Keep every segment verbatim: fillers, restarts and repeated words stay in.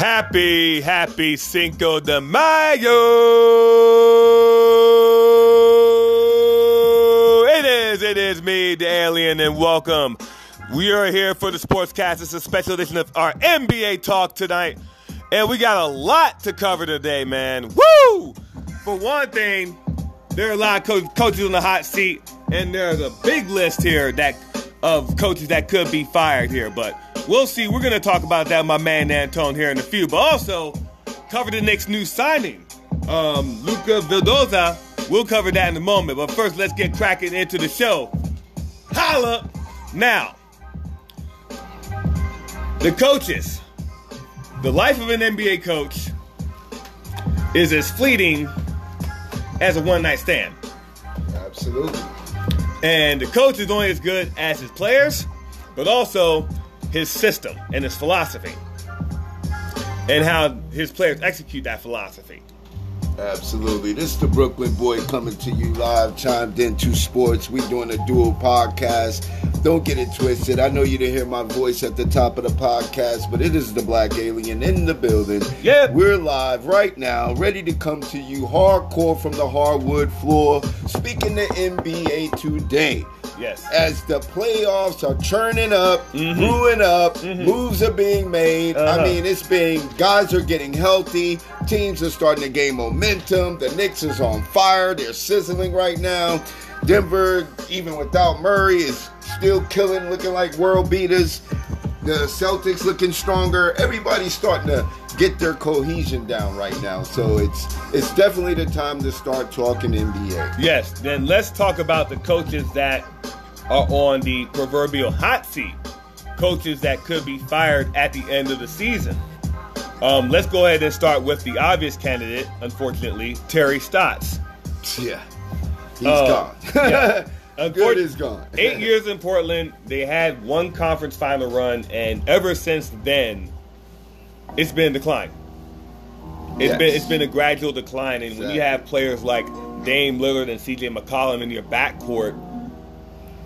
Happy, happy Cinco de Mayo! It is, it is me, the alien, and welcome. We are here for the Sportscast. It's a special edition of our N B A talk tonight, and we got a lot to cover today, man. Woo! For one thing, there are a lot of co- coaches on the hot seat, and there's a big list here that of coaches that could be fired here, but we'll see. We're going to talk about that, my man Antone, here in a few. But also, cover the Knicks' new signing, um, Luca Vildoza. We'll cover that in a moment. But first, let's get cracking into the show. Holla! Now, the coaches. The life of an N B A coach is as fleeting as a one-night stand. Absolutely. And the coach is only as good as his players, but also his system and his philosophy and how his players execute that philosophy. Absolutely. This is the Brooklyn Boy coming to you live, chimed into sports. We're doing a dual podcast. Don't get it twisted. I know you didn't hear my voice at the top of the podcast, but it is the Black Alien in the building. Yeah. We're live right now, ready to come to you hardcore from the hardwood floor, speaking to N B A today. Yes. As the playoffs are churning up, mm-hmm. brewing up, mm-hmm. moves are being made. Uh-huh. I mean, it's being, guys are getting healthy. Teams are starting to gain momentum. The Knicks is on fire. They're sizzling right now. Denver, even without Murray, is still killing, looking like world beaters. The Celtics looking stronger. Everybody's starting to get their cohesion down right now. So it's it's definitely the time to start talking N B A. Yes, then let's talk about the coaches that are on the proverbial hot seat. Coaches that could be fired at the end of the season. Um, let's go ahead and start with the obvious candidate, unfortunately, Terry Stotts. Yeah, he's uh, gone. Yeah. Good is gone. Eight years in Portland, they had one conference final run, and ever since then, it's been a decline. It's yes. been it's been a gradual decline, and exactly. when you have players like Dame Lillard and C J McCollum in your backcourt,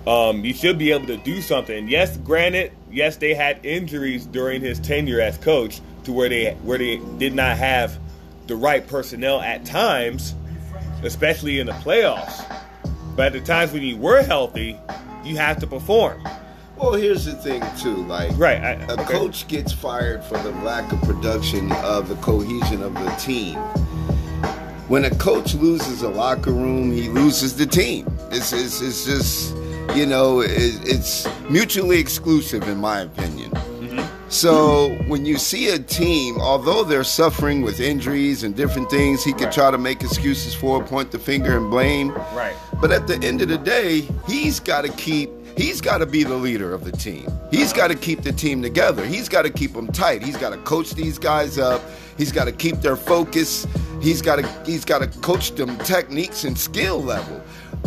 um, you should be able to do something. Yes, granted, yes, they had injuries during his tenure as coach to where they where they did not have the right personnel at times, especially in the playoffs. But at the times when you were healthy, you have to perform. Well, here's the thing, too. Like, right, I, a okay. coach gets fired for the lack of production of the cohesion of the team. When a coach loses a locker room, he loses the team. It's, it's, it's just, you know, it, it's mutually exclusive, in my opinion. Mm-hmm. So when you see a team, although they're suffering with injuries and different things, he could right. try to make excuses for, point the finger and blame. Right. But at the end of the day, he's got to keep, he's got to be the leader of the team. He's got to keep the team together. He's got to keep them tight. He's got to coach these guys up. He's got to keep their focus. He's got to, he's got to coach them techniques and skill level.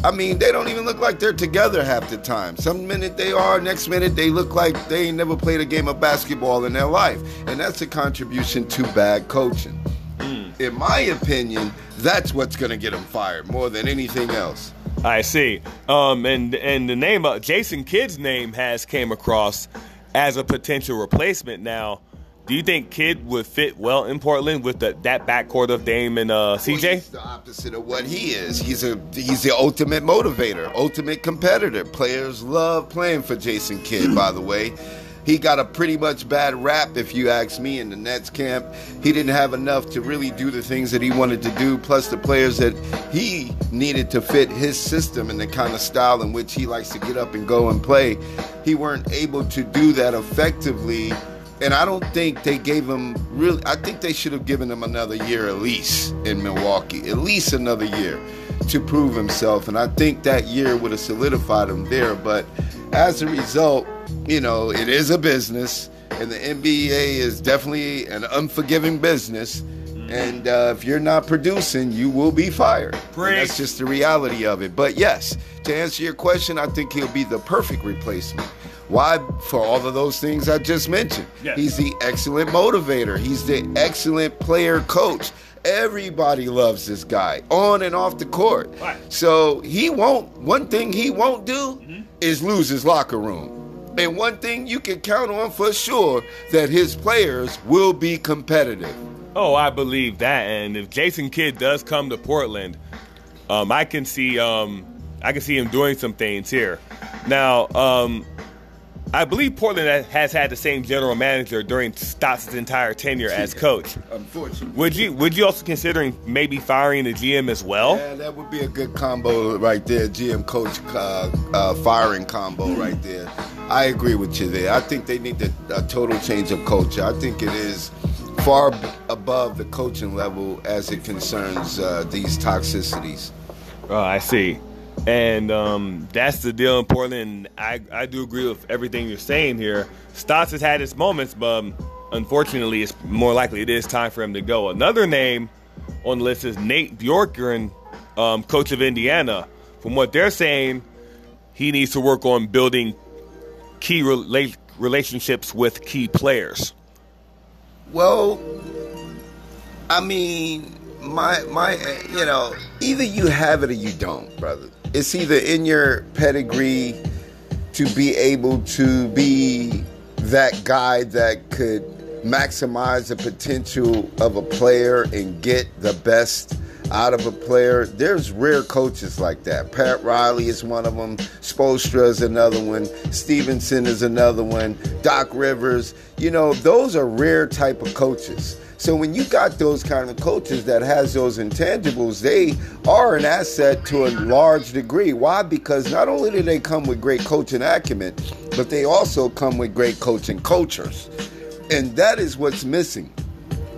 I mean, they don't even look like they're together half the time. Some minute they are, next minute they look like they ain't never played a game of basketball in their life. And that's a contribution to bad coaching. Mm. In my opinion, that's what's going to get them fired more than anything else. I see. Um, and and the name of Jason Kidd's name has came across as a potential replacement. Now, do you think Kidd would fit well in Portland with the, that backcourt of Dame and uh, C J? Well, he's the opposite of what he is. He's a he's the ultimate motivator, ultimate competitor. Players love playing for Jason Kidd, by the way. He got a pretty much bad rap, if you ask me, in the Nets camp. He didn't have enough to really do the things that he wanted to do, plus the players that he needed to fit his system and the kind of style in which he likes to get up and go and play. He weren't able to do that effectively, and I don't think they gave him really. I think they should have given him another year at least in Milwaukee, at least another year to prove himself, and I think that year would have solidified him there, but as a result, you know, it is a business, and the N B A is definitely an unforgiving business. Mm-hmm. And uh, if you're not producing, you will be fired. That's just the reality of it. But yes, to answer your question, I think he'll be the perfect replacement. Why? For all of those things I just mentioned. Yes. He's the excellent motivator. He's the excellent player coach. Everybody loves this guy, on and off the court. Right. So he won't, one thing he won't do mm-hmm. is lose his locker room. And one thing you can count on for sure, that his players will be competitive. Oh, I believe that. And if Jason Kidd does come to Portland, um, I can see um, I can see him doing some things here. Now, um, I believe Portland has had the same general manager during Stotts' entire tenure as coach. Unfortunately. Would you would you also considering maybe firing the G M as well? Yeah, that would be a good combo right there, G M coach uh, uh, firing combo right there. I agree with you there. I think they need a, a total change of culture. I think it is far above the coaching level as it concerns uh, these toxicities. Oh, I see. And um, that's the deal in Portland. I, I do agree with everything you're saying here. Stotts has had his moments, but unfortunately, it's more likely it is time for him to go. Another name on the list is Nate Bjorkgren, um, coach of Indiana. From what they're saying, he needs to work on building key rela- relationships with key players. Well, I mean, my my, you know, either you have it or you don't, brother. It's either in your pedigree to be able to be that guy that could maximize the potential of a player and get the best out of a player. There's rare coaches like that. Pat Riley is one of them. Spolstra is another one. Stevenson is another one. Doc Rivers. You know, those are rare type of coaches. So when you got those kind of coaches that has those intangibles, they are an asset to a large degree. Why? Because not only do they come with great coaching acumen, but they also come with great coaching cultures. And that is what's missing.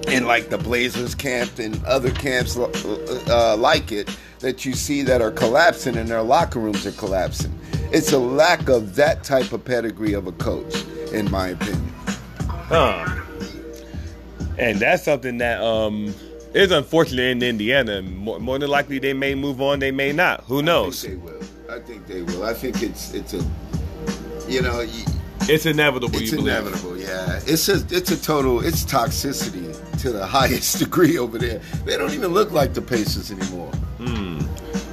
And like the Blazers camp and other camps uh, like it that you see that are collapsing and their locker rooms are collapsing. It's a lack of that type of pedigree of a coach, in my opinion. Huh. And that's something that um, is unfortunate in Indiana. More, more than likely, they may move on. They may not. Who knows? I think they will. I think they will. I think it's it's a, you know... You, It's inevitable, it's you believe. It's inevitable, yeah. It's a, it's a total, it's toxicity to the highest degree over there. They don't even look like the Pacers anymore. Mm.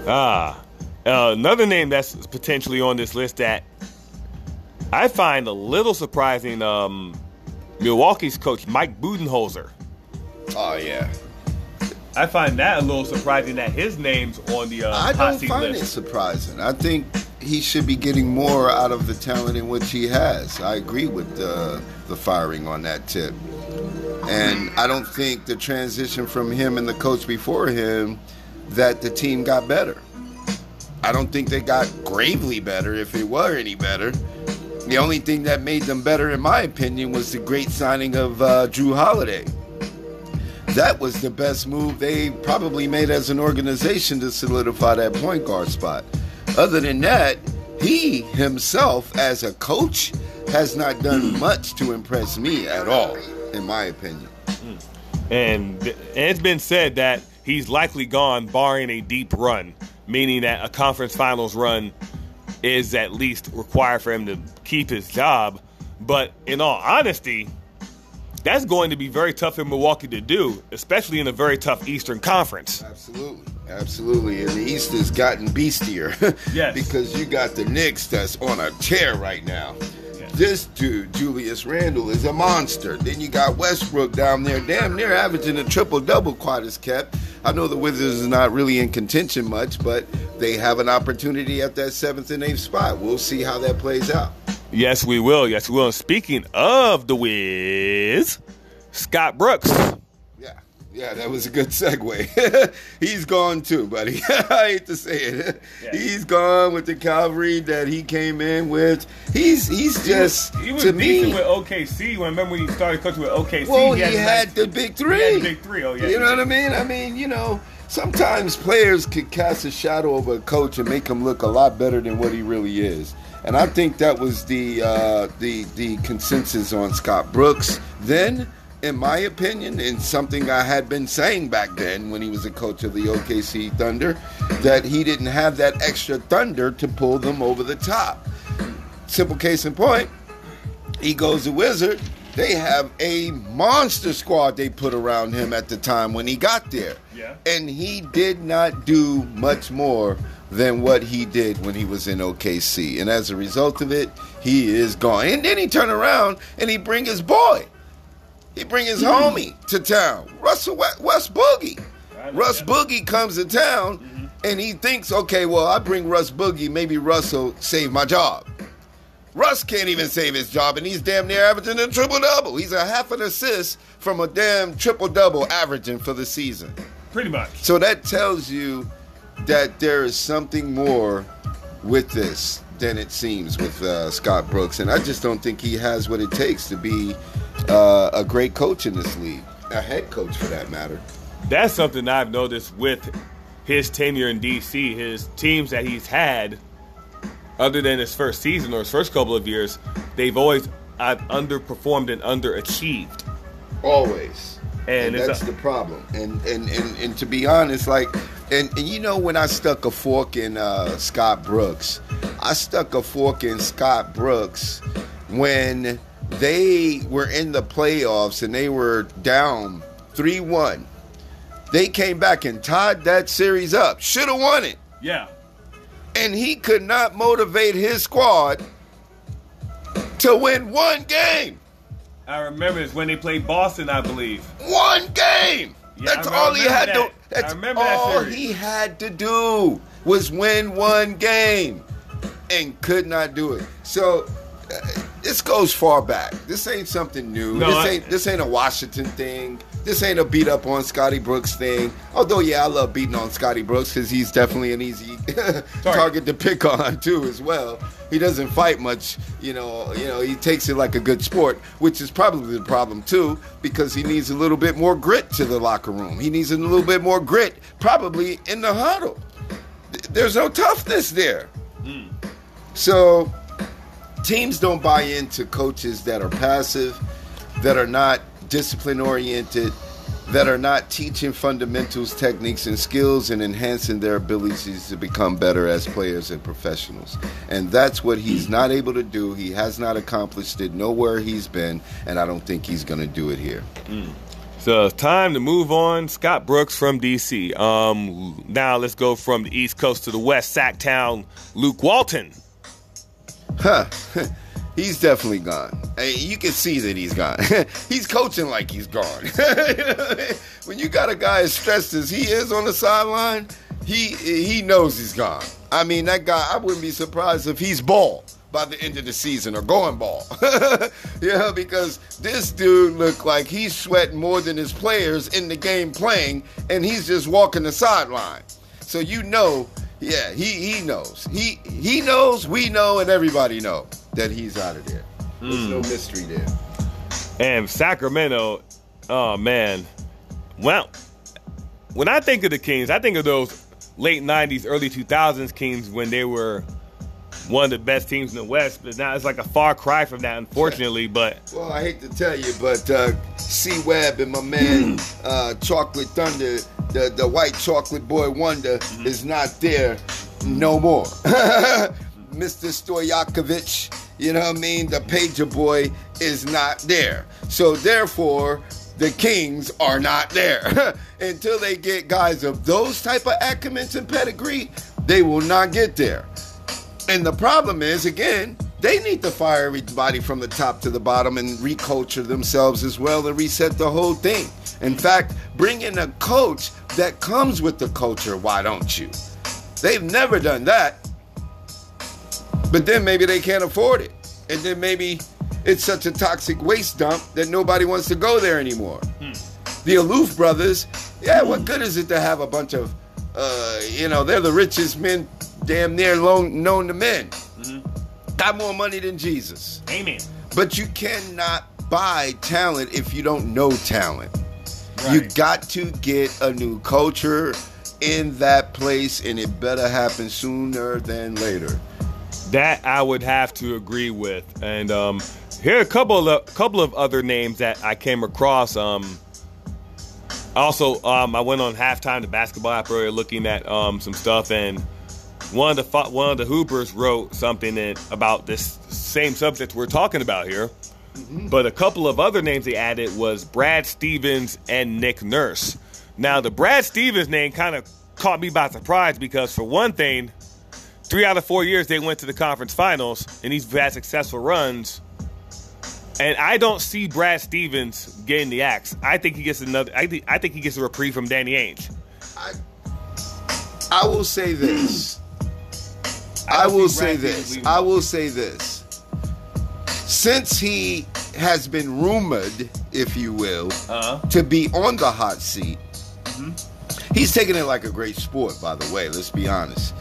Ah. Uh, another name that's potentially on this list that I find a little surprising, um, Milwaukee's coach, Mike Budenholzer. Oh, yeah. I find that a little surprising that his name's on the uh, hot seat list. I don't find it surprising. I think... he should be getting more out of the talent in which he has. I agree with uh, the firing on that tip. And I don't think the transition from him and the coach before him that the team got better. I don't think they got gravely better, if it were any better. The only thing that made them better, in my opinion, was the great signing of uh, Drew Holliday. That was the best move they probably made as an organization to solidify that point guard spot. Other than that, he himself, as a coach, has not done much to impress me at all, in my opinion. And it's been said that he's likely gone barring a deep run, meaning that a conference finals run is at least required for him to keep his job. But in all honesty, that's going to be very tough in Milwaukee to do, especially in a very tough Eastern Conference. Absolutely. Absolutely, and the East has gotten beastier. Yes. Because you got the Knicks that's on a tear right now. Yes. This dude, Julius Randle, is a monster. Then you got Westbrook down there, damn near averaging a triple-double quad is kept. I know the Wizards is not really in contention much, but they have an opportunity at that seventh and eighth spot. We'll see how that plays out. Yes, we will. Yes, we will. And speaking of the Wiz, Scott Brooks. Yeah, that was a good segue. He's gone too, buddy. I hate to say it. Yeah. He's gone with the cavalry that he came in with. He's he's just he was, he was to decent me, with O K C. When remember when he started coaching with O K C? Well, he, he had, had the big three. He had the big three. Oh yeah. You know what I mean? I mean, you know, sometimes players could cast a shadow over a coach and make him look a lot better than what he really is. And I think that was the uh, the the consensus on Scott Brooks then. In my opinion, and something I had been saying back then when he was a coach of the O K C Thunder, that he didn't have that extra thunder to pull them over the top. Simple case in point, he goes to Wizard. They have a monster squad they put around him at the time when he got there. Yeah. And he did not do much more than what he did when he was in O K C. And as a result of it, he is gone. And then he turned around and he bring his boy. He bring his mm-hmm. homie to town. Russell West, West Boogie. Russ that. Boogie comes to town mm-hmm. and he thinks, okay, well, I bring Russ Boogie. Maybe Russ will save my job. Russ can't even save his job, and he's damn near averaging a triple-double. He's a half an assist from a damn triple-double averaging for the season. Pretty much. So that tells you that there is something more with this than it seems with uh, Scott Brooks, and I just don't think he has what it takes to be uh, a great coach in this league, a head coach for that matter. That's something I've noticed with his tenure in D C, his teams that he's had. Other than his first season or his first couple of years, they've always I've underperformed and underachieved. Always. And, and it's that's a- the problem. And, and and and to be honest, like, and, and you know, when I stuck a fork in uh, Scott Brooks, I stuck a fork in Scott Brooks when they were in the playoffs and they were down three one. They came back and tied that series up. Should have won it. Yeah. And he could not motivate his squad to win one game. I remember it's when they played Boston, I believe. One game. Yeah, that's all he had that. to. That's all that he had to do was win one game, and could not do it. So uh, this goes far back. This ain't something new. No, this ain't I, this ain't a Washington thing. This ain't a beat up on Scottie Brooks thing. Although, yeah, I love beating on Scottie Brooks because he's definitely an easy target to pick on too, as well. He doesn't fight much, you know. You know, he takes it like a good sport, which is probably the problem too, because he needs a little bit more grit to the locker room. He needs a little bit more grit, probably in the huddle. There's no toughness there. Mm. So teams don't buy into coaches that are passive, that are not discipline-oriented, that are not teaching fundamentals, techniques, and skills and enhancing their abilities to become better as players and professionals. And that's what he's not able to do. He has not accomplished it nowhere he's been, and I don't think he's going to do it here. Mm. So it's time to move on. Scott Brooks from D C. Um, now let's go from the East Coast to the West, Sacktown, Luke Walton. Huh. He's definitely gone. Hey, you can see that he's gone. He's coaching like he's gone. You know, when you got a guy as stressed as he is on the sideline, he he knows he's gone. I mean, that guy, I wouldn't be surprised if he's bald by the end of the season or going bald. Yeah, because this dude looked like he's sweating more than his players in the game playing, and he's just walking the sideline. So you know, yeah, he he knows. He he knows, we know, and everybody knows that he's out of there. There's mm. no mystery there. And Sacramento, oh man. Well, when I think of the Kings, I think of those late nineties, early two thousands Kings when they were one of the best teams in the West, but now it's like a far cry from that, unfortunately. But well, I hate to tell you, but uh, C-Webb and my man mm. uh, Chocolate Thunder, the, the white chocolate boy Wonder, mm-hmm. is not there no more. Mister Stoyakovich, you know what I mean? The pager boy is not there. So therefore, the Kings are not there. Until they get guys of those type of acumens and pedigree, they will not get there. And the problem is, again, they need to fire everybody from the top to the bottom and reculture themselves as well and reset the whole thing. In fact, bring in a coach that comes with the culture. Why don't you? They've never done that. But then maybe they can't afford it. And then maybe it's such a toxic waste dump that nobody wants to go there anymore. Hmm. The Aloof brothers, yeah, what good is it to have a bunch of, uh, you know, they're the richest men damn near long, known to men. Mm-hmm. Got more money than Jesus. Amen. But you cannot buy talent if you don't know talent. Right. You got to get a new culture in that place, and it better happen sooner than later. That I would have to agree with. And um, here are a couple of, couple of other names that I came across. Um, also, um, I went on Halftime, the basketball app earlier, looking at um, some stuff, and one of the one of the Hoopers wrote something in, about this same subject we're talking about here. Mm-hmm. But a couple of other names they added was Brad Stevens and Nick Nurse. Now, the Brad Stevens name kind of caught me by surprise because, for one thing, three out of four years they went to the conference finals in these bad successful runs. And I don't see Brad Stevens getting the axe. I think he gets another. I think I think he gets a reprieve from Danny Ainge. I, I will say this. I, I will say this. I will say this. Since he has been rumored, if you will, uh-huh. to be on the hot seat, mm-hmm. he's taking it like a great sport. By the way, let's be honest.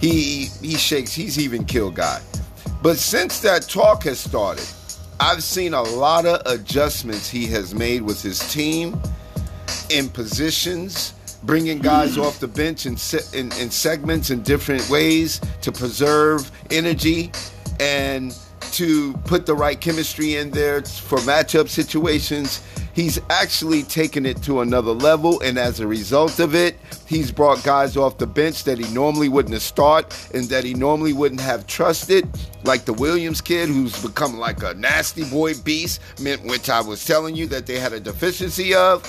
He he shakes. He's even kill guy. But since that talk has started, I've seen a lot of adjustments he has made with his team in positions, bringing guys off the bench in, se- in, in segments in different ways to preserve energy and to put the right chemistry in there for matchup situations. He's actually taken it to another level, and as a result of it, he's brought guys off the bench that he normally wouldn't have started and that he normally wouldn't have trusted, like the Williams kid, who's become like a nasty boy beast, which I was telling you that they had a deficiency of.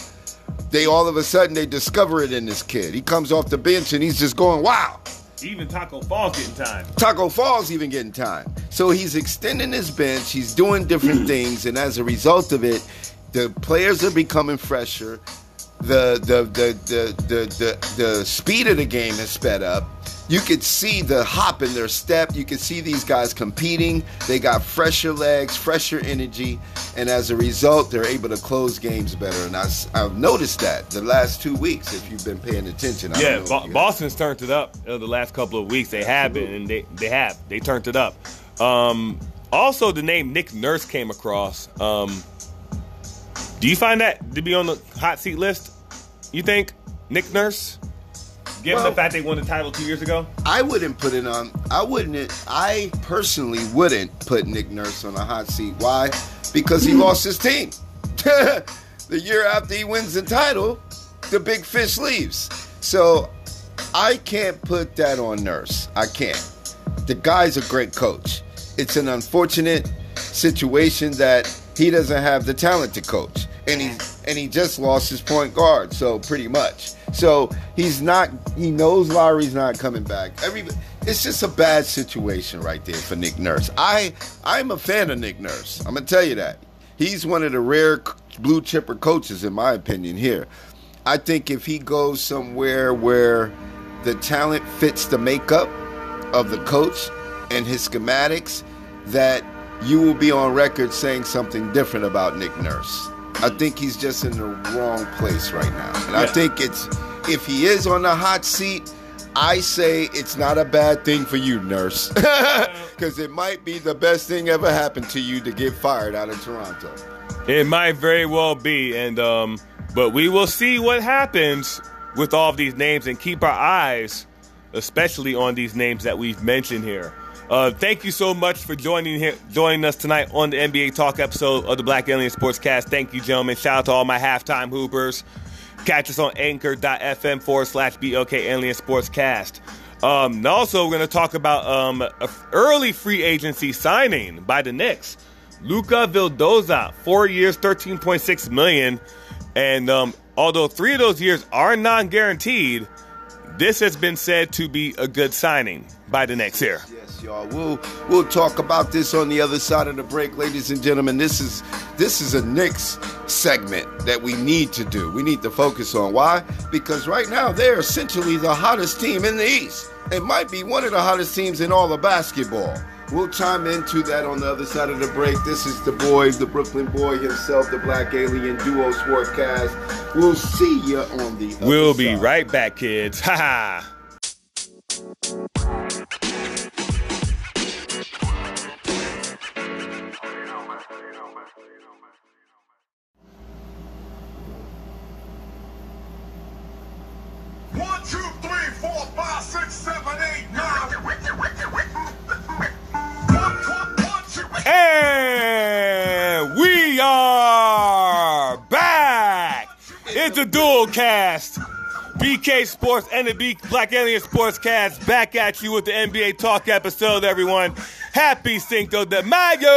They all of a sudden, they discover it in this kid. He comes off the bench, and he's just going, wow. Even Taco Fall's getting time. Taco Fall's even getting time. So he's extending his bench. He's doing different things, and as a result of it, the players are becoming fresher. The the, the the the the the speed of the game has sped up. You could see the hop in their step. You could see these guys competing. They got fresher legs, fresher energy, and as a result, they're able to close games better. And I, I've noticed that the last two weeks, if you've been paying attention. I yeah, ba- Boston's turned it up uh, the last couple of weeks. They have been, and they, they have. They turned it up. Um, also, the name Nick Nurse came across. Um, Do you find that to be on the hot seat list? You think Nick Nurse, given well, the fact they won the title two years ago? I wouldn't put it on. I wouldn't. I personally wouldn't put Nick Nurse on a hot seat. Why? Because he lost his team. The year after he wins the title, the big fish leaves. So I can't put that on Nurse. I can't. The guy's a great coach. It's an unfortunate situation that he doesn't have the talent to coach. And he and he just lost his point guard, so pretty much. So he's not. He knows Lowry's not coming back. Everybody, it's just a bad situation right there for Nick Nurse. I I'm a fan of Nick Nurse. I'm gonna tell you that. He's one of the rare blue chipper coaches, in my opinion. Here, I think if he goes somewhere where the talent fits the makeup of the coach and his schematics, that you will be on record saying something different about Nick Nurse. I think he's just in the wrong place right now. And yeah. I think it's, if he is on the hot seat, I say it's not a bad thing for you, Nurse. Because it might be the best thing ever happened to you to get fired out of Toronto. It might very well be. and um, But we will see what happens with all of these names and keep our eyes, especially on these names that we've mentioned here. Uh, thank you so much for joining here, joining us tonight on the N B A Talk episode of the Black Alien Sportscast. Thank you, gentlemen. Shout out to all my halftime hoopers. Catch us on anchor.fm forward slash BLK Alien Sportscast. Um, and also, we're going to talk about um, a early free agency signing by the Knicks. Luca Vildoza, four years, thirteen point six million dollars. And um, although three of those years are non-guaranteed, this has been said to be a good signing by the Knicks here. Yes, y'all. We'll we'll talk about this on the other side of the break, ladies and gentlemen. This is this is a Knicks segment that we need to do. We need to focus on. Why? Because right now they're essentially the hottest team in the East. It might be one of the hottest teams in all of basketball. We'll chime into that on the other side of the break. This is the boy, the Brooklyn boy himself, the Black Alien Duo Sportcast. We'll see you on the other We'll be side. Right back, kids. Ha ha. One, two, three, four, five, six, seven, eight, nine. And we are back. It's a dual cast. B K Sports and the B- Black Alien Sportscast back at you with the N B A Talk episode, everyone. Happy Cinco de Mayo!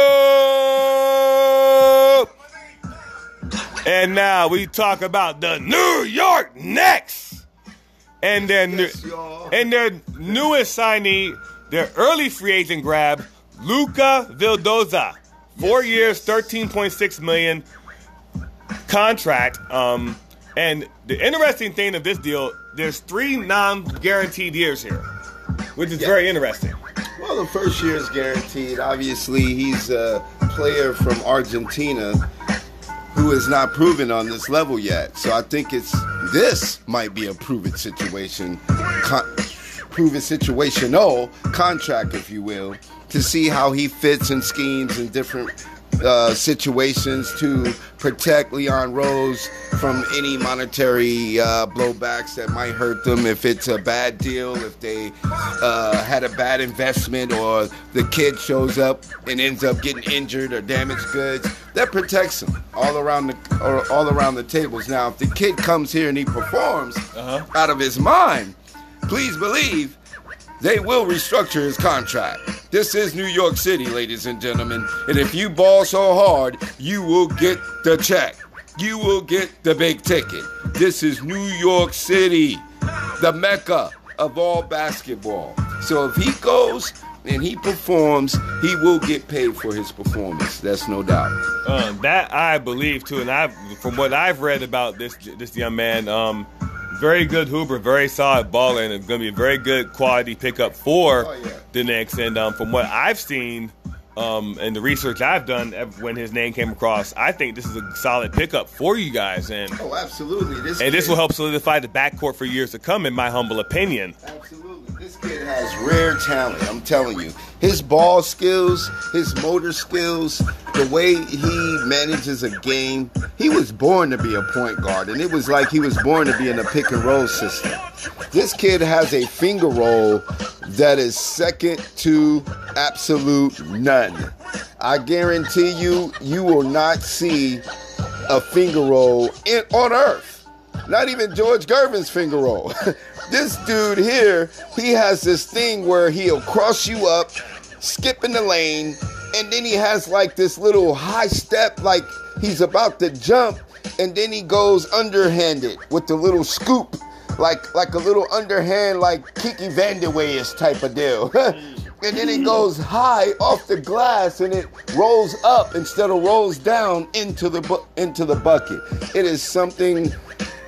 And now we talk about the New York Knicks. and their yes, new, and their newest signee, their early free agent grab, Luca Vildoza, four yes, years, thirteen point six million dollars contract. Um, and the interesting thing of this deal, there's three non-guaranteed years here, which is yeah. very interesting. Well, the first year is guaranteed. Obviously, he's a player from Argentina who is not proven on this level yet. So I think it's this might be a proven situation, con- proven situational contract, if you will, to see how he fits in schemes and different uh, situations to protect Leon Rose from any monetary uh, blowbacks that might hurt them if it's a bad deal, if they uh, had a bad investment or the kid shows up and ends up getting injured or damaged goods. That protects them all around the or all around the tables. Now, if the kid comes here and he performs uh-huh. out of his mind, please believe they will restructure his contract. This is New York City, ladies and gentlemen. And if you ball so hard, you will get the check. You will get the big ticket. This is New York City, the mecca of all basketball. So if he goes and he performs, he will get paid for his performance. That's no doubt. Uh, that I believe, too. And I, from what I've read about this this young man, um, very good hooper, very solid baller, and it's going to be a very good quality pickup for oh, yeah. the Knicks. And um, from what I've seen um, and the research I've done when his name came across, I think this is a solid pickup for you guys. And oh, absolutely. This and kid, this will help solidify the backcourt for years to come, in my humble opinion. Absolutely. This kid has rare talent, I'm telling you. His ball skills, his motor skills, the way he manages a game. He was born to be a point guard, and it was like he was born to be in a pick and roll system. This kid has a finger roll that is second to absolute none. I guarantee you, you will not see a finger roll in, on earth. Not even George Gervin's finger roll. This dude here, he has this thing where he'll cross you up, skip in the lane, and then he has like this little high step, like he's about to jump, and then he goes underhanded with the little scoop, like like a little underhand, like Kiki Vandeweghe type of deal. And then it goes high off the glass, and it rolls up instead of rolls down into the bu- into the bucket. It is something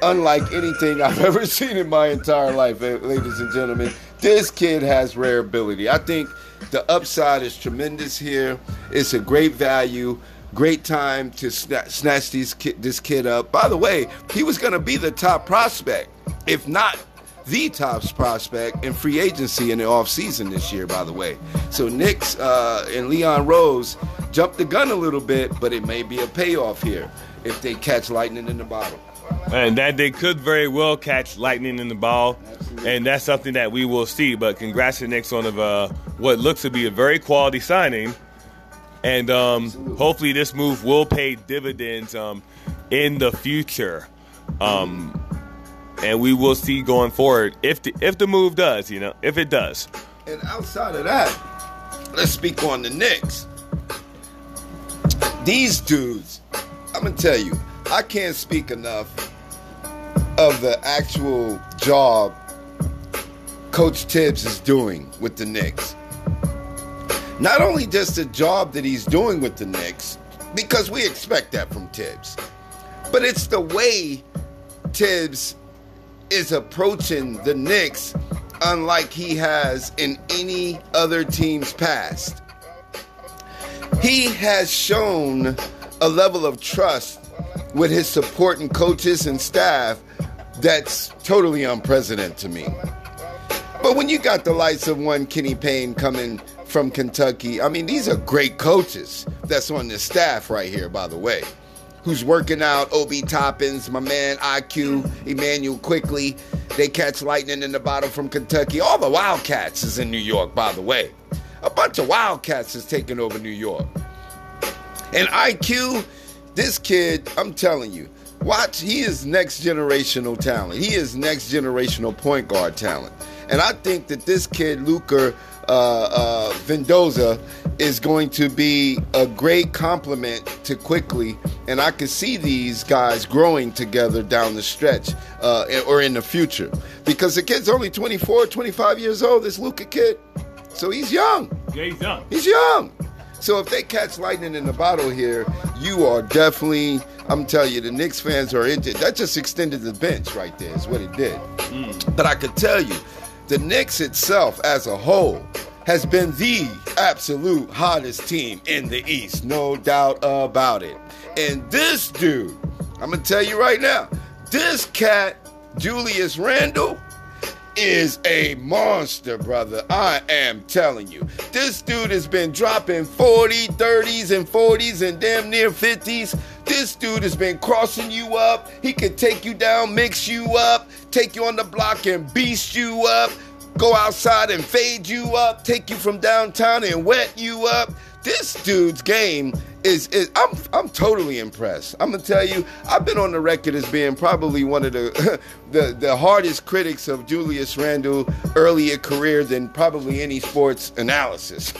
unlike anything I've ever seen in my entire life, ladies and gentlemen. This kid has rare ability. I think the upside is tremendous here. It's a great value, great time to sna- snatch these ki- this kid up. By the way, he was going to be the top prospect, if not the top prospect in free agency in the offseason this year, by the way. So Knicks uh, and Leon Rose jumped the gun a little bit, but it may be a payoff here if they catch lightning in the bottle. And that they could very well catch lightning in the ball. Absolutely. And that's something that we will see. But congrats to the Knicks on a, uh, what looks to be a very quality signing. And um, hopefully this move will pay dividends um, in the future. Um, and we will see going forward if the, if the move does, you know, if it does. And outside of that, let's speak on the Knicks. These dudes, I'm going to tell you, I can't speak enough of the actual job Coach Tibbs is doing with the Knicks. Not only just the job that he's doing with the Knicks, because we expect that from Tibbs, but it's the way Tibbs is approaching the Knicks unlike he has in any other team's past. He has shown a level of trust with his supporting coaches and staff that's totally unprecedented to me. But when you got the likes of one Kenny Payne coming from Kentucky, I mean, these are great coaches that's on this staff right here, by the way, who's working out O B Toppins, my man I Q, Emmanuel Quickly. They catch lightning in the bottle from Kentucky. All the Wildcats is in New York, by the way. A bunch of Wildcats is taking over New York. And I Q, this kid, I'm telling you, watch, he is next generational talent. He is next generational point guard talent. And I think that this kid, Luca uh, uh, Vildoza, is going to be a great compliment to Quickly, and I could see these guys growing together down the stretch uh, or in the future, because the kid's only twenty-four, twenty-five years old, this Luca kid. So he's young. Yeah, he's young. He's young. So if they catch lightning in the bottle here, you are definitely, I'm telling you, the Knicks fans are into it. That just extended the bench right there is what it did. Mm. But I could tell you, the Knicks itself as a whole has been the absolute hottest team in the East, no doubt about it. And this dude, I'm going to tell you right now, this cat, Julius Randle, is a monster, brother. I am telling you. This dude has been dropping forty, thirties, and forties, and damn near fifties. This dude has been crossing you up. He can take you down, mix you up, take you on the block and beast you up, go outside and fade you up, take you from downtown and wet you up. This dude's game is, is I'm I'm totally impressed. I'm gonna tell you, I've been on the record as being probably one of the the, the hardest critics of Julius Randle earlier career than probably any sports analysis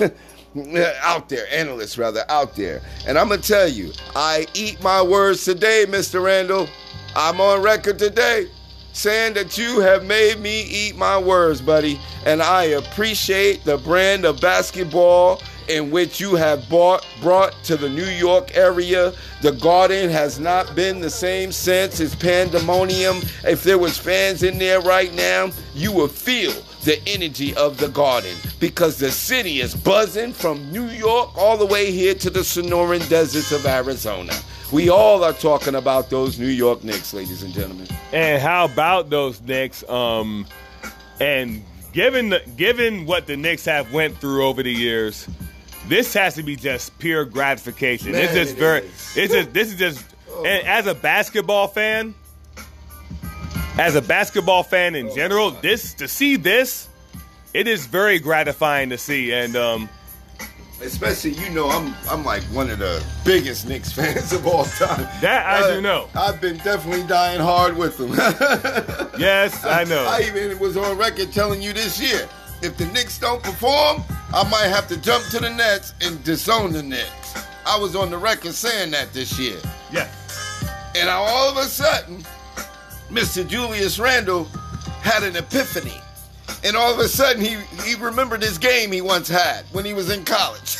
out there, analyst rather out there. And I'm gonna tell you, I eat my words today, Mister Randle. I'm on record today saying that you have made me eat my words, buddy. And I appreciate the brand of basketball in which you have bought, brought to the New York area. The Garden has not been the same since. It's pandemonium. If there was fans in there right now, you would feel the energy of the Garden, because the city is buzzing from New York all the way here to the Sonoran deserts of Arizona. We all are talking about those New York Knicks, ladies and gentlemen. And how about those Knicks? Um, and given the, given what the Knicks have went through over the years, this has to be just pure gratification. Man, it's just it very. Is. It's just this is just. Oh. And as a basketball fan, as a basketball fan in oh, general, God. this to see this, it is very gratifying to see. And um, especially, you know, I'm I'm like one of the biggest Knicks fans of all time. That I uh, do know. I've been definitely dying hard with them. Yes, I know. I, I even was on record telling you this year, if the Knicks don't perform, I might have to jump to the Nets and disown the Knicks. I was on the record saying that this year. Yeah. And all of a sudden, Mister Julius Randle had an epiphany. And all of a sudden, he, he remembered this game he once had when he was in college.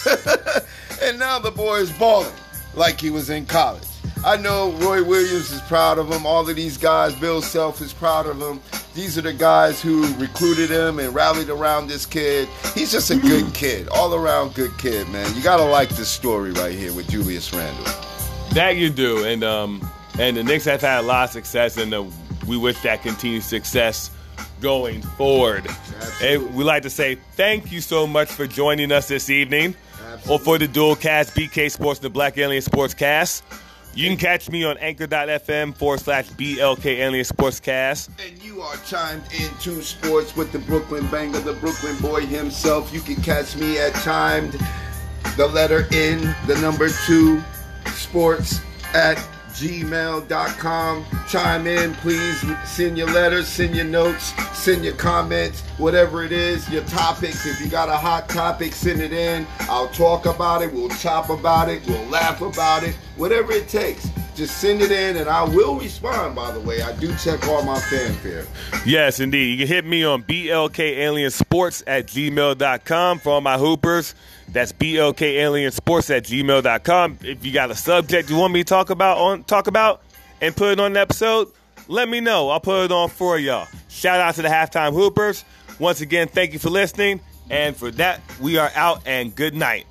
And now the boy is balling like he was in college. I know Roy Williams is proud of him. All of these guys, Bill Self is proud of him. These are the guys who recruited him and rallied around this kid. He's just a good kid, all-around good kid, man. You got to like this story right here with Julius Randle. That you do. And um, and the Knicks have had a lot of success, and the, we wish that continued success going forward. And we'd like to say thank you so much for joining us this evening. Absolutely. Or for the dual cast, B K Sports and the Black Alien Sports Cast. You can catch me on anchor.fm forward slash BLK Alien Sportscast. And you are chimed into sports with the Brooklyn Banger, the Brooklyn boy himself. You can catch me at chimed, the letter N, the number two, sports at gmail dot com. Chime in, please. Send your letters, send your notes, send your comments, whatever it is, your topics. If you got a hot topic, send it in. I'll talk about it. We'll chop about it. We'll laugh about it. Whatever it takes, just send it in, and I will respond, by the way. I do check all my fanfare. Yes, indeed. You can hit me on blkaliensports at gmail dot com for all my hoopers. That's blkaliensports at gmail dot com. If you got a subject you want me to talk about on talk about and put it on an episode, let me know. I'll put it on for y'all. Shout out to the Halftime Hoopers. Once again, thank you for listening. And for that, we are out, and good night.